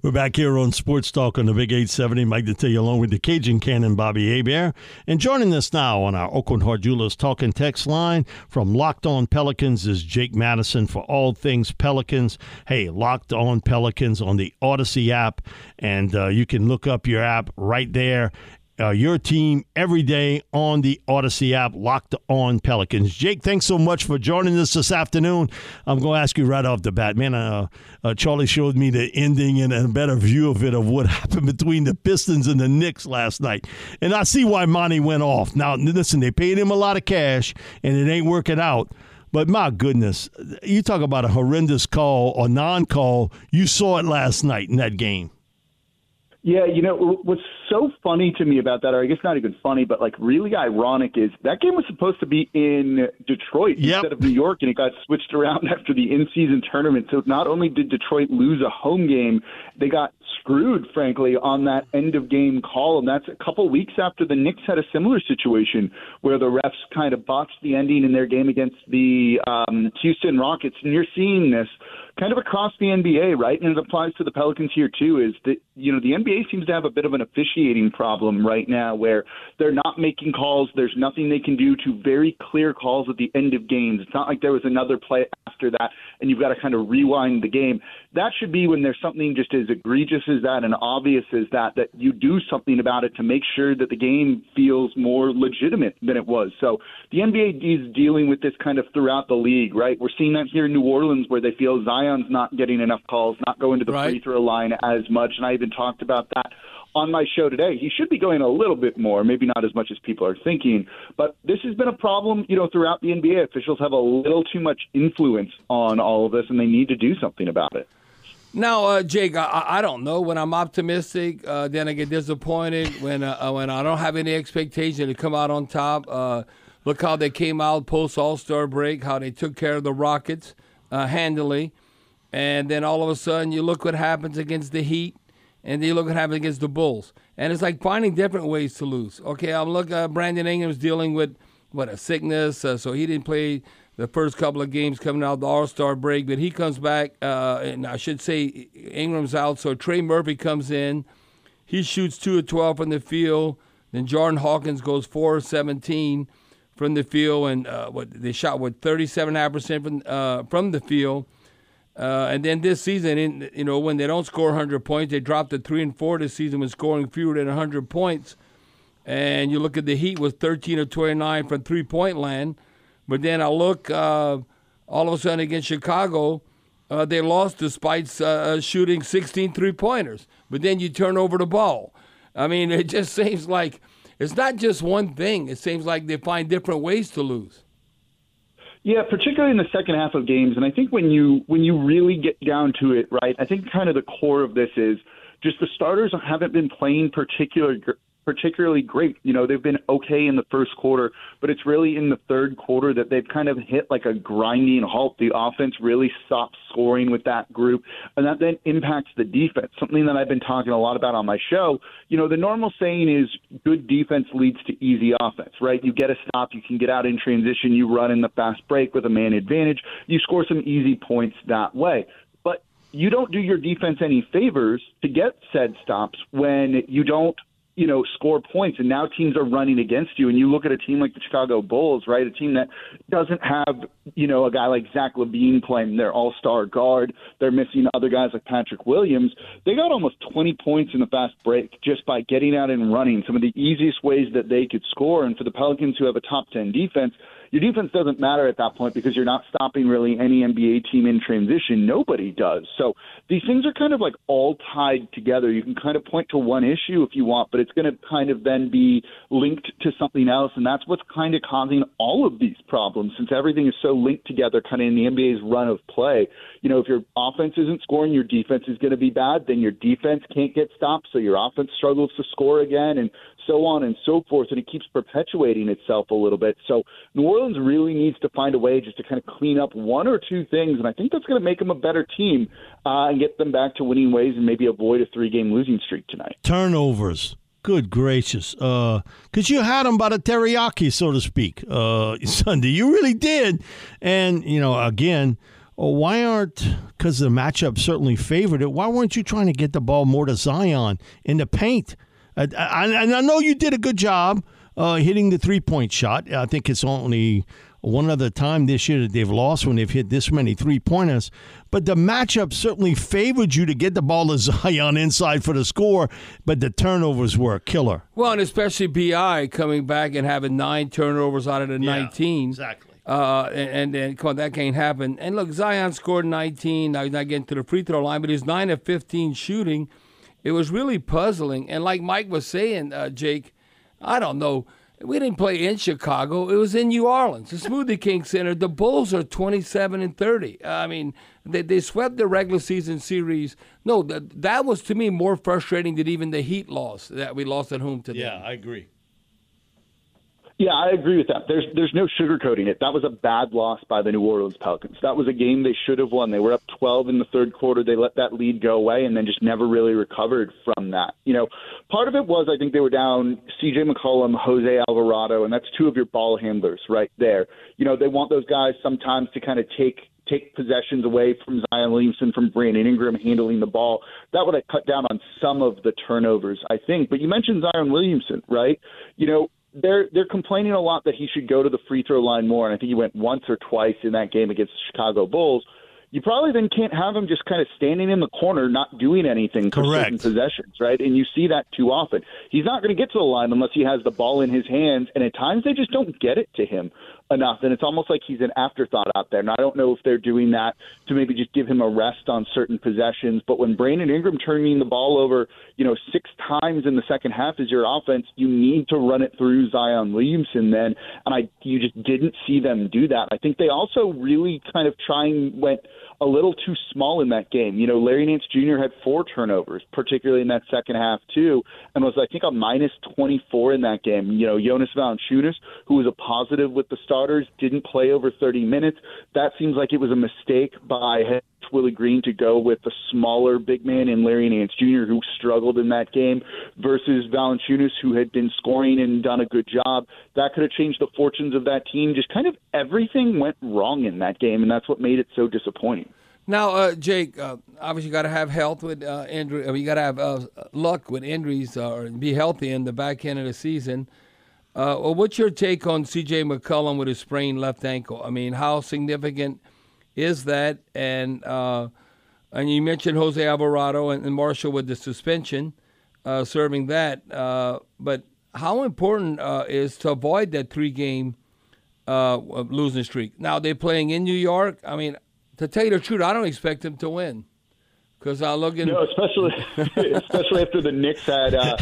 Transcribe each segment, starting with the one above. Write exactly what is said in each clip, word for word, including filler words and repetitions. We're back here on Sports Talk on the Big eight seventy. Mike D'Antello along with the Cajun Cannon, Bobby Hebert. And joining us now on our Oakland Hard Jewelers Talk and Text line from Locked On Pelicans is Jake Madison for all things Pelicans. Hey, Locked On Pelicans on the Odyssey app. And uh, you can look up your app right there. Uh, your team every day on the Odyssey app, Locked On Pelicans. Jake, thanks so much for joining us this afternoon. I'm going to ask you right off the bat, man, uh, uh, Charlie showed me the ending and a better view of it of what happened between the Pistons and the Knicks last night. And I see why Monty went off. Now, listen, they paid him a lot of cash, and it ain't working out. But my goodness, you talk about a horrendous call or non-call. You saw it last night in that game. Yeah, you know, what's so funny to me about that, or I guess not even funny, but like really ironic, is that game was supposed to be in Detroit yep. instead of New York, and it got switched around after the in-season tournament. So not only did Detroit lose a home game, they got screwed, frankly, on that end-of-game call, and that's a couple weeks after the Knicks had a similar situation where the refs kind of botched the ending in their game against the um, Houston Rockets, and you're seeing this kind of across the N B A, right? And it applies to the Pelicans here, too, is that, you know, the N B A seems to have a bit of an officiating problem right now where they're not making calls. There's nothing they can do to very clear calls at the end of games. It's not like there was another play after that, and you've got to kind of rewind the game. That should be when there's something just as egregious as that and obvious as that, that you do something about it to make sure that the game feels more legitimate than it was. So the N B A is dealing with this kind of throughout the league, right? We're seeing that here in New Orleans where they feel Zion's not getting enough calls, not going to the right. free throw line as much, and I even talked about that on my show today. He should be going a little bit more, maybe not as much as people are thinking, but this has been a problem, you know, throughout the N B A. Officials have a little too much influence on all of this, and they need to do something about it. Now, uh, Jake, I, I don't know. When I'm optimistic, uh, then I get disappointed. When uh, when I don't have any expectation to come out on top, uh, look how they came out post-All-Star break, how they took care of the Rockets uh, handily. And then all of a sudden you look what happens against the Heat, and then you look what happens against the Bulls. And it's like finding different ways to lose. Okay, I'm looking uh, Brandon Ingram's dealing with, what, a sickness, uh, so he didn't play – the first couple of games coming out of the All-Star break, but he comes back, uh, and I should say Ingram's out, so Trey Murphy comes in. He shoots two of twelve from the field. Then Jordan Hawkins goes four of seventeen from the field, and uh, what they shot, what, thirty-seven point five percent from, uh, from the field. Uh, and then this season, in, you know, when they don't score one hundred points, they dropped to three and four this season when scoring fewer than one hundred points. And you look at the Heat with thirteen of twenty-nine from three-point land. But then I look, uh, all of a sudden against Chicago, uh, they lost despite uh, shooting sixteen three-pointers. But then you turn over the ball. I mean, it just seems like it's not just one thing. It seems like they find different ways to lose. Yeah, particularly in the second half of games. And I think when you when you really get down to it, right, I think kind of the core of this is just the starters haven't been playing particular gr- particularly great. You know, they've been okay in the first quarter, but it's really in the third quarter that they've kind of hit like a grinding halt. The offense really stops scoring with that group, and that then impacts the defense, something that I've been talking a lot about on my show. You know, the normal saying is good defense leads to easy offense, right? You get a stop, you can get out in transition, you run in the fast break with a man advantage, you score some easy points that way. But you don't do your defense any favors to get said stops when you don't you know, score points, and now teams are running against you. And you look at a team like the Chicago Bulls, right, a team that doesn't have, you know, a guy like Zach LaVine playing their all-star guard. They're missing other guys like Patrick Williams. They got almost twenty points in the fast break just by getting out and running, some of the easiest ways that they could score. And for the Pelicans, who have a top ten defense, your defense doesn't matter at that point because you're not stopping really any N B A team in transition. Nobody does. So these things are kind of like all tied together. You can kind of point to one issue if you want, but it's going to kind of then be linked to something else. And that's what's kind of causing all of these problems, since everything is so linked together kind of in the N B A's run of play. You know, if your offense isn't scoring, your defense is going to be bad. Then your defense can't get stopped, so your offense struggles to score again, and so on and so forth. And it keeps perpetuating itself a little bit. So New Orleans Orleans really needs to find a way just to kind of clean up one or two things, and I think that's going to make them a better team uh, and get them back to winning ways and maybe avoid a three-game losing streak tonight. Turnovers. Good gracious. Because uh, you had them by the teriyaki, so to speak, uh, Sunday. You really did. And, you know, again, why aren't – because the matchup certainly favored it. Why weren't you trying to get the ball more to Zion in the paint? I, I, and I know you did a good job. Uh, hitting the three-point shot. I think it's only one other time this year that they've lost when they've hit this many three-pointers. But the matchup certainly favored you to get the ball to Zion inside for the score, but the turnovers were a killer. Well, and especially B I coming back and having nine turnovers out of the yeah, nineteen. Exactly. Uh, and then come on, that can't happen. And look, Zion scored nineteen. Now he's not getting to the free throw line, but he's nine of fifteen shooting. It was really puzzling. And like Mike was saying, uh, Jake, I don't know. We didn't play in Chicago. It was in New Orleans, the Smoothie King Center. The Bulls are twenty-seven and thirty. I mean, they they swept the regular season series. No, that that was to me more frustrating than even the Heat loss that we lost at home today. Yeah, I agree. Yeah, I agree with that. There's there's no sugarcoating it. That was a bad loss by the New Orleans Pelicans. That was a game they should have won. They were up twelve in the third quarter. They let that lead go away and then just never really recovered from that. You know, part of it was I think they were down C J McCollum, Jose Alvarado, and that's two of your ball handlers right there. You know, they want those guys sometimes to kind of take – take possessions away from Zion Williamson, from Brandon Ingram handling the ball. That would have cut down on some of the turnovers, I think. But you mentioned Zion Williamson, right? You know, They're they're complaining a lot that he should go to the free throw line more, and I think he went once or twice in that game against the Chicago Bulls. You probably then can't have him just kind of standing in the corner not doing anything for certain possessions, right? And you see that too often. He's not going to get to the line unless he has the ball in his hands, and at times they just don't get it to him enough, and it's almost like he's an afterthought out there. And I don't know if they're doing that to maybe just give him a rest on certain possessions, but when Brandon Ingram turning the ball over, you know, six times in the second half is your offense, you need to run it through Zion Williamson then, and I you just didn't see them do that. I think they also really kind of trying went a little too small in that game. You know, Larry Nance Junior had four turnovers, particularly in that second half too, and was, I think, a minus twenty-four in that game. You know, Jonas Valanciunas, who was a positive with the starters, didn't play over thirty minutes. That seems like it was a mistake by Willie Green to go with the smaller big man in Larry Nance Junior, who struggled in that game, versus Valanciunas, who had been scoring and done a good job. That could have changed the fortunes of that team. Just kind of everything went wrong in that game, and that's what made it so disappointing. Now, uh, Jake, uh, obviously you got to have health with uh, injury. I mean, you got to have uh, luck with injuries uh, or be healthy in the back end of the season. Uh, well, what's your take on C J McCollum with his sprained left ankle? I mean, how significant is that? And uh, and you mentioned Jose Alvarado and, and Marshall with the suspension, uh, serving that. Uh, but how important uh, is to avoid that three-game uh, losing streak? Now, they're playing in New York. I mean, to tell you the truth, I don't expect them to win. Because I look in. No, especially, especially after the Knicks had, uh,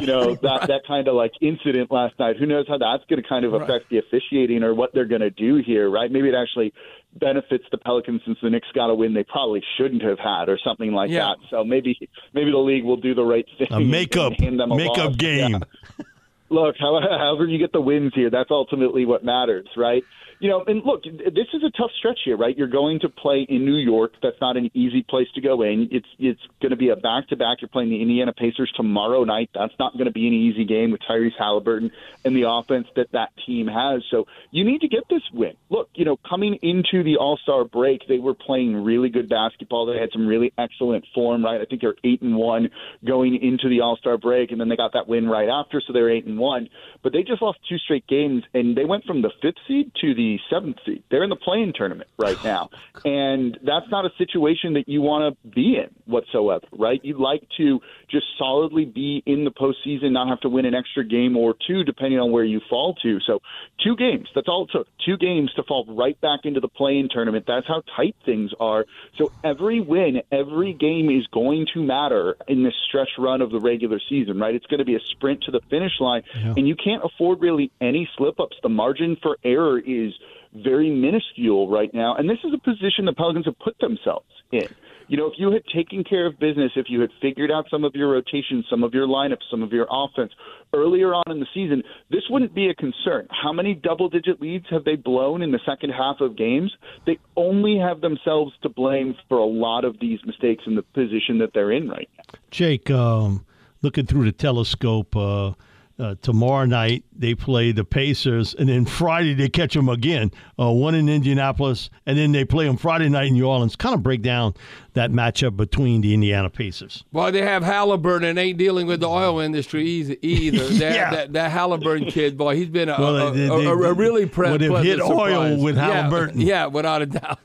you know, that, right. that kind of like incident last night. Who knows how that's going to kind of affect right. the officiating or what they're going to do here, right? Maybe it actually benefits the Pelicans since the Knicks got a win they probably shouldn't have had or something like yeah. that. So maybe maybe the league will do the right thing. A makeup, and hand them a makeup loss. game. Yeah. look, however you get the wins here, that's ultimately what matters, right? You know, and look, this is a tough stretch here, right? You're going to play in New York. That's not an easy place to go in. It's it's going to be a back-to-back. You're playing the Indiana Pacers tomorrow night. That's not going to be an easy game with Tyrese Halliburton and the offense that that team has. So you need to get this win. Look, you know, coming into the All-Star break, they were playing really good basketball. They had some really excellent form, right? I think they're eight and one going into the All-Star break, and then they got that win right after, so they're eight and one. But they just lost two straight games, and they went from the fifth seed to the seventh seed. They're in the play-in tournament right now, and that's not a situation that you want to be in whatsoever, right? You'd like to just solidly be in the postseason, not have to win an extra game or two, depending on where you fall to. So two games, that's all it took, two games to fall right back into the play-in tournament. That's how tight things are. So every win, every game is going to matter in this stretch run of the regular season, right? It's going to be a sprint to the finish line, yeah. and you can't afford really any slip-ups. The margin for error is very minuscule right now, and this is a position the Pelicans have put themselves in. You know, if you had taken care of business, if you had figured out some of your rotations, some of your lineups, some of your offense earlier on in the season, this wouldn't be a concern. How many double-digit leads have they blown in the second half of games? They only have themselves to blame for a lot of these mistakes in the position that they're in right now. Jake, um, looking through the telescope, uh, Uh, tomorrow night they play the Pacers, and then Friday they catch them again, uh, one in Indianapolis, and then they play them Friday night in New Orleans. Kind of break down that matchup between the Indiana Pacers. Well, they have Halliburton, and ain't dealing with the oil industry easy, either. That, yeah. that, that Halliburton kid, boy, he's been a, well, a, they, they, a, a really pre- would have hit surprise. Oil with Halliburton. Yeah, yeah, without a doubt.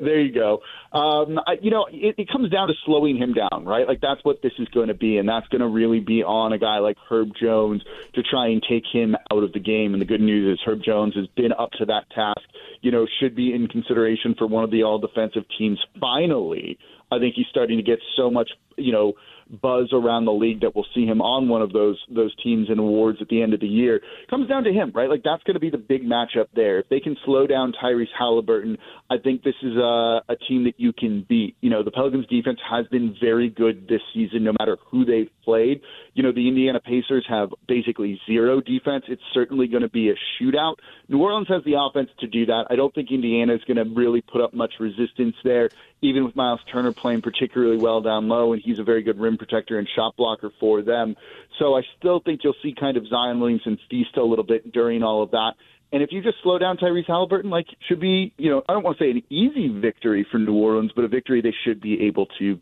There you go. Um, I, you know, it, it comes down to slowing him down, right? Like, that's what this is going to be, and that's going to really be on a guy like Herb Jones to try and take him out of the game. And the good news is Herb Jones has been up to that task, you know, should be in consideration for one of the all-defensive teams. Finally, I think he's starting to get so much, you know, buzz around the league that we'll see him on one of those those teams and awards at the end of the year. It comes down to him, right? Like, that's going to be the big matchup there. If they can slow down Tyrese Halliburton, I think this is a, a team that you can beat. You know, the Pelicans defense has been very good this season, no matter who they've played. You know, the Indiana Pacers have basically zero defense. It's certainly going to be a shootout. New Orleans has the offense to do that. I don't think Indiana is going to really put up much resistance there, even with Myles Turner playing particularly well down low, and he's a very good rim protector and shot blocker for them. So I still think you'll see kind of Zion Williamson feast a little bit during all of that. And if you just slow down Tyrese Halliburton, like, it should be, you know, I don't want to say an easy victory for New Orleans, but a victory they should be able to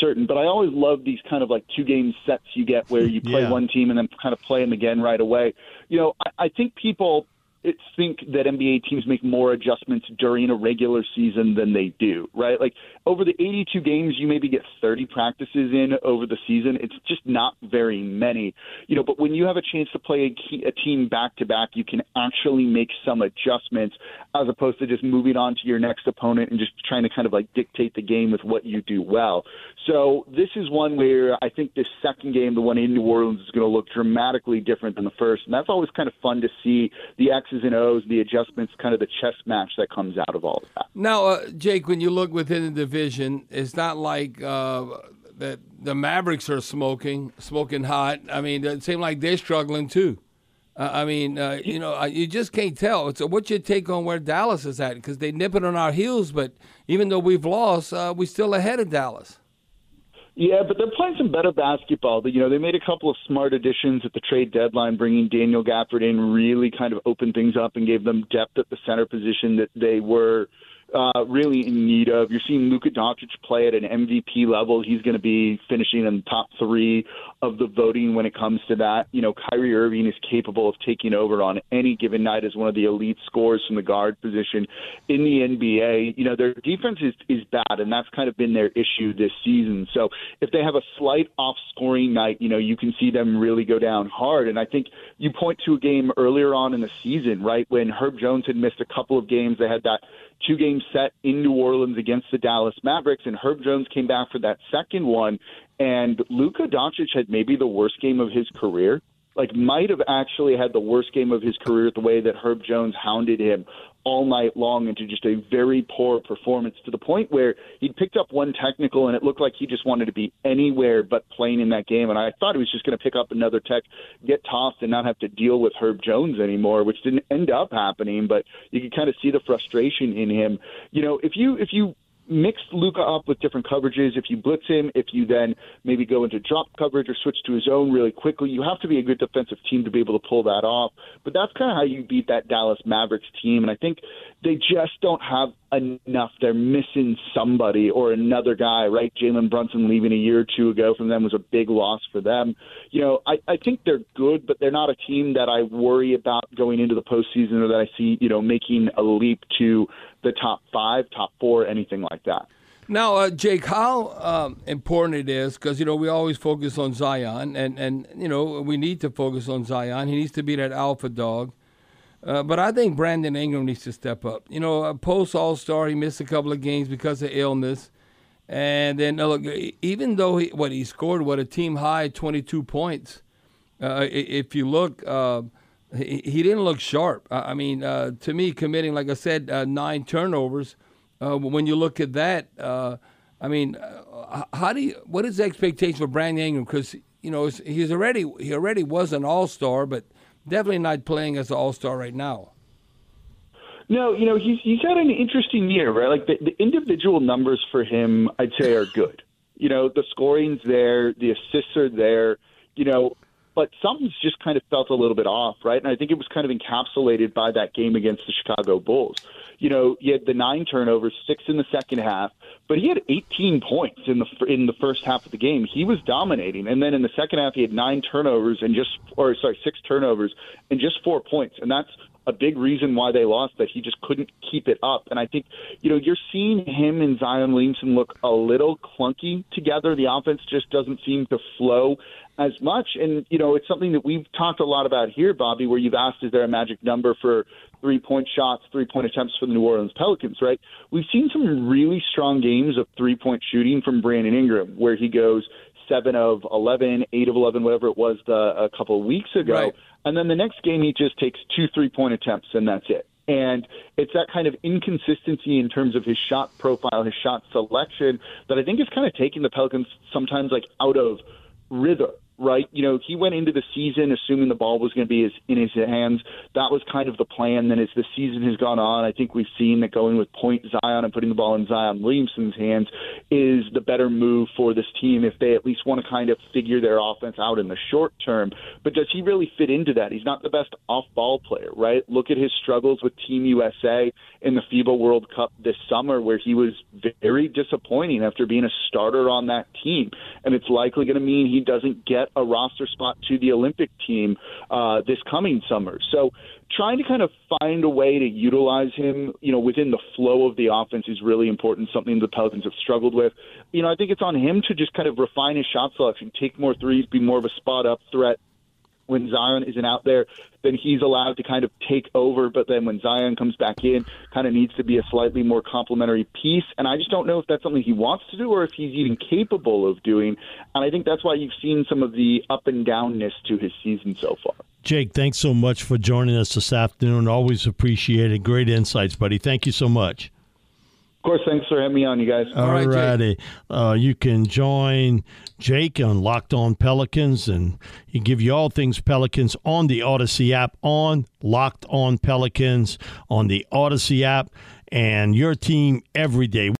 certain. But I always love these kind of like two-game sets you get where you play yeah. one team and then kind of play them again right away. You know, I, I think people It think that N B A teams make more adjustments during a regular season than they do, right? Like, over the eighty-two games, you maybe get thirty practices in over the season. It's just not very many, you know, but when you have a chance to play a, key, a team back-to-back, you can actually make some adjustments as opposed to just moving on to your next opponent and just trying to kind of like dictate the game with what you do well. So this is one where I think this second game, the one in New Orleans, is going to look dramatically different than the first, and that's always kind of fun to see the X and O's, the adjustments, kind of the chess match that comes out of all of that. Now, uh, Jake, when you look within the division, it's not like uh, that the Mavericks are smoking, smoking hot. I mean, it seems like they're struggling too. Uh, I mean, uh, you know, you just can't tell. So what's your take on where Dallas is at? Because they're nipping on our heels, but even though we've lost, uh, we're still ahead of Dallas. Yeah, but they're playing some better basketball. But, you know, they made a couple of smart additions at the trade deadline, bringing Daniel Gafford in really kind of opened things up and gave them depth at the center position that they were uh, really in need of. You're seeing Luka Doncic play at an M V P level. He's going to be finishing in the top three of the voting when it comes to that. You know, Kyrie Irving is capable of taking over on any given night as one of the elite scorers from the guard position in the N B A. You know, their defense is, is bad, and that's kind of been their issue this season. So if they have a slight off-scoring night, you know, you can see them really go down hard. And I think you point to a game earlier on in the season, right, when Herb Jones had missed a couple of games. They had that two-game set in New Orleans against the Dallas Mavericks, and Herb Jones came back for that second one, and Luka Doncic had maybe the worst game of his career. Like, might have actually had the worst game of his career, the way that Herb Jones hounded him all night long into just a very poor performance, to the point where he'd picked up one technical and it looked like he just wanted to be anywhere but playing in that game. And I thought he was just going to pick up another tech, get tossed, and not have to deal with Herb Jones anymore, which didn't end up happening. But you could kind of see the frustration in him. You know, if you if you mix Luka up with different coverages, if you blitz him, if you then maybe go into drop coverage or switch to his own really quickly, you have to be a good defensive team to be able to pull that off. But that's kind of how you beat that Dallas Mavericks team. And I think they just don't have enough. They're missing somebody or another guy, right? Jalen Brunson leaving a year or two ago from them was a big loss for them. You know, I, I think they're good, but they're not a team that I worry about going into the postseason or that I see, you know, making a leap to the top five, top four, anything like that. Now, uh, Jake, how um, important it is, because, you know, we always focus on Zion, and, and, you know, we need to focus on Zion. He needs to be that alpha dog. Uh, but I think Brandon Ingram needs to step up. You know, a post-All-Star, he missed a couple of games because of illness. And then, uh, look, even though he, what he scored, what, a team-high twenty-two points, uh, if you look, uh, he, he didn't look sharp. I mean, uh, to me, committing, like I said, uh, nine turnovers, uh, when you look at that, uh, I mean, uh, how do you, what is the expectation for Brandon Ingram? Because, you know, he's already, he already was an All-Star, but definitely not playing as an all-star right now. No, you know, he's, he's had an interesting year, right? Like, the, the individual numbers for him, I'd say, are good. You know, the scoring's there, the assists are there, you know, but something's just kind of felt a little bit off, right? And I think it was kind of encapsulated by that game against the Chicago Bulls. You know, he had the nine turnovers, six in the second half, but he had eighteen points in the in the first half of the game. He was dominating, and then in the second half, he had nine turnovers and just, or sorry, six turnovers and just four points, and that's a big reason why they lost, that he just couldn't keep it up. And I think, you know, you're seeing him and Zion Williamson look a little clunky together. The offense just doesn't seem to flow as much. And, you know, it's something that we've talked a lot about here, Bobby, where you've asked, is there a magic number for three-point shots, three-point attempts for the New Orleans Pelicans, right? We've seen some really strong games of three-point shooting from Brandon Ingram, where he goes seven of eleven, eight of eleven, whatever it was the, a couple of weeks ago. Right. And then the next game, he just takes two three-point attempts, and that's it. And it's that kind of inconsistency in terms of his shot profile, his shot selection, that I think is kind of taking the Pelicans sometimes like out of rhythm, right? You know, he went into the season assuming the ball was going to be his, in his hands. That was kind of the plan. Then as the season has gone on, I think we've seen that going with point Zion and putting the ball in Zion Williamson's hands is the better move for this team if they at least want to kind of figure their offense out in the short term. But does he really fit into that? He's not the best off-ball player, right? Look at his struggles with Team U S A in the FIBA World Cup this summer, where he was very disappointing after being a starter on that team. And it's likely going to mean he doesn't get a roster spot to the Olympic team uh, this coming summer. So trying to kind of find a way to utilize him, you know, within the flow of the offense is really important, something the Pelicans have struggled with. You know, I think it's on him to just kind of refine his shot selection, take more threes, be more of a spot-up threat. When Zion isn't out there, then he's allowed to kind of take over. But then when Zion comes back in, kind of needs to be a slightly more complementary piece. And I just don't know if that's something he wants to do or if he's even capable of doing. And I think that's why you've seen some of the up and downness to his season so far. Jake, thanks so much for joining us this afternoon. Always appreciated. Great insights, buddy. Thank you so much. Of course, thanks for having me on, you guys. All, All right, righty. Uh, you can join Jake on Locked On Pelicans, and he give you all things Pelicans on the Odyssey app, on Locked On Pelicans on the Odyssey app, and your team every day.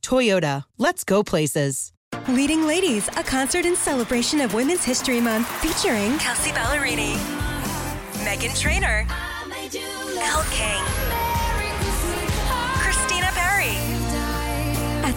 Toyota, let's go places. Leading Ladies, a concert in celebration of Women's History Month, featuring Kelsey Ballerini, Meghan Trainor, Elle King, Christina Perry, at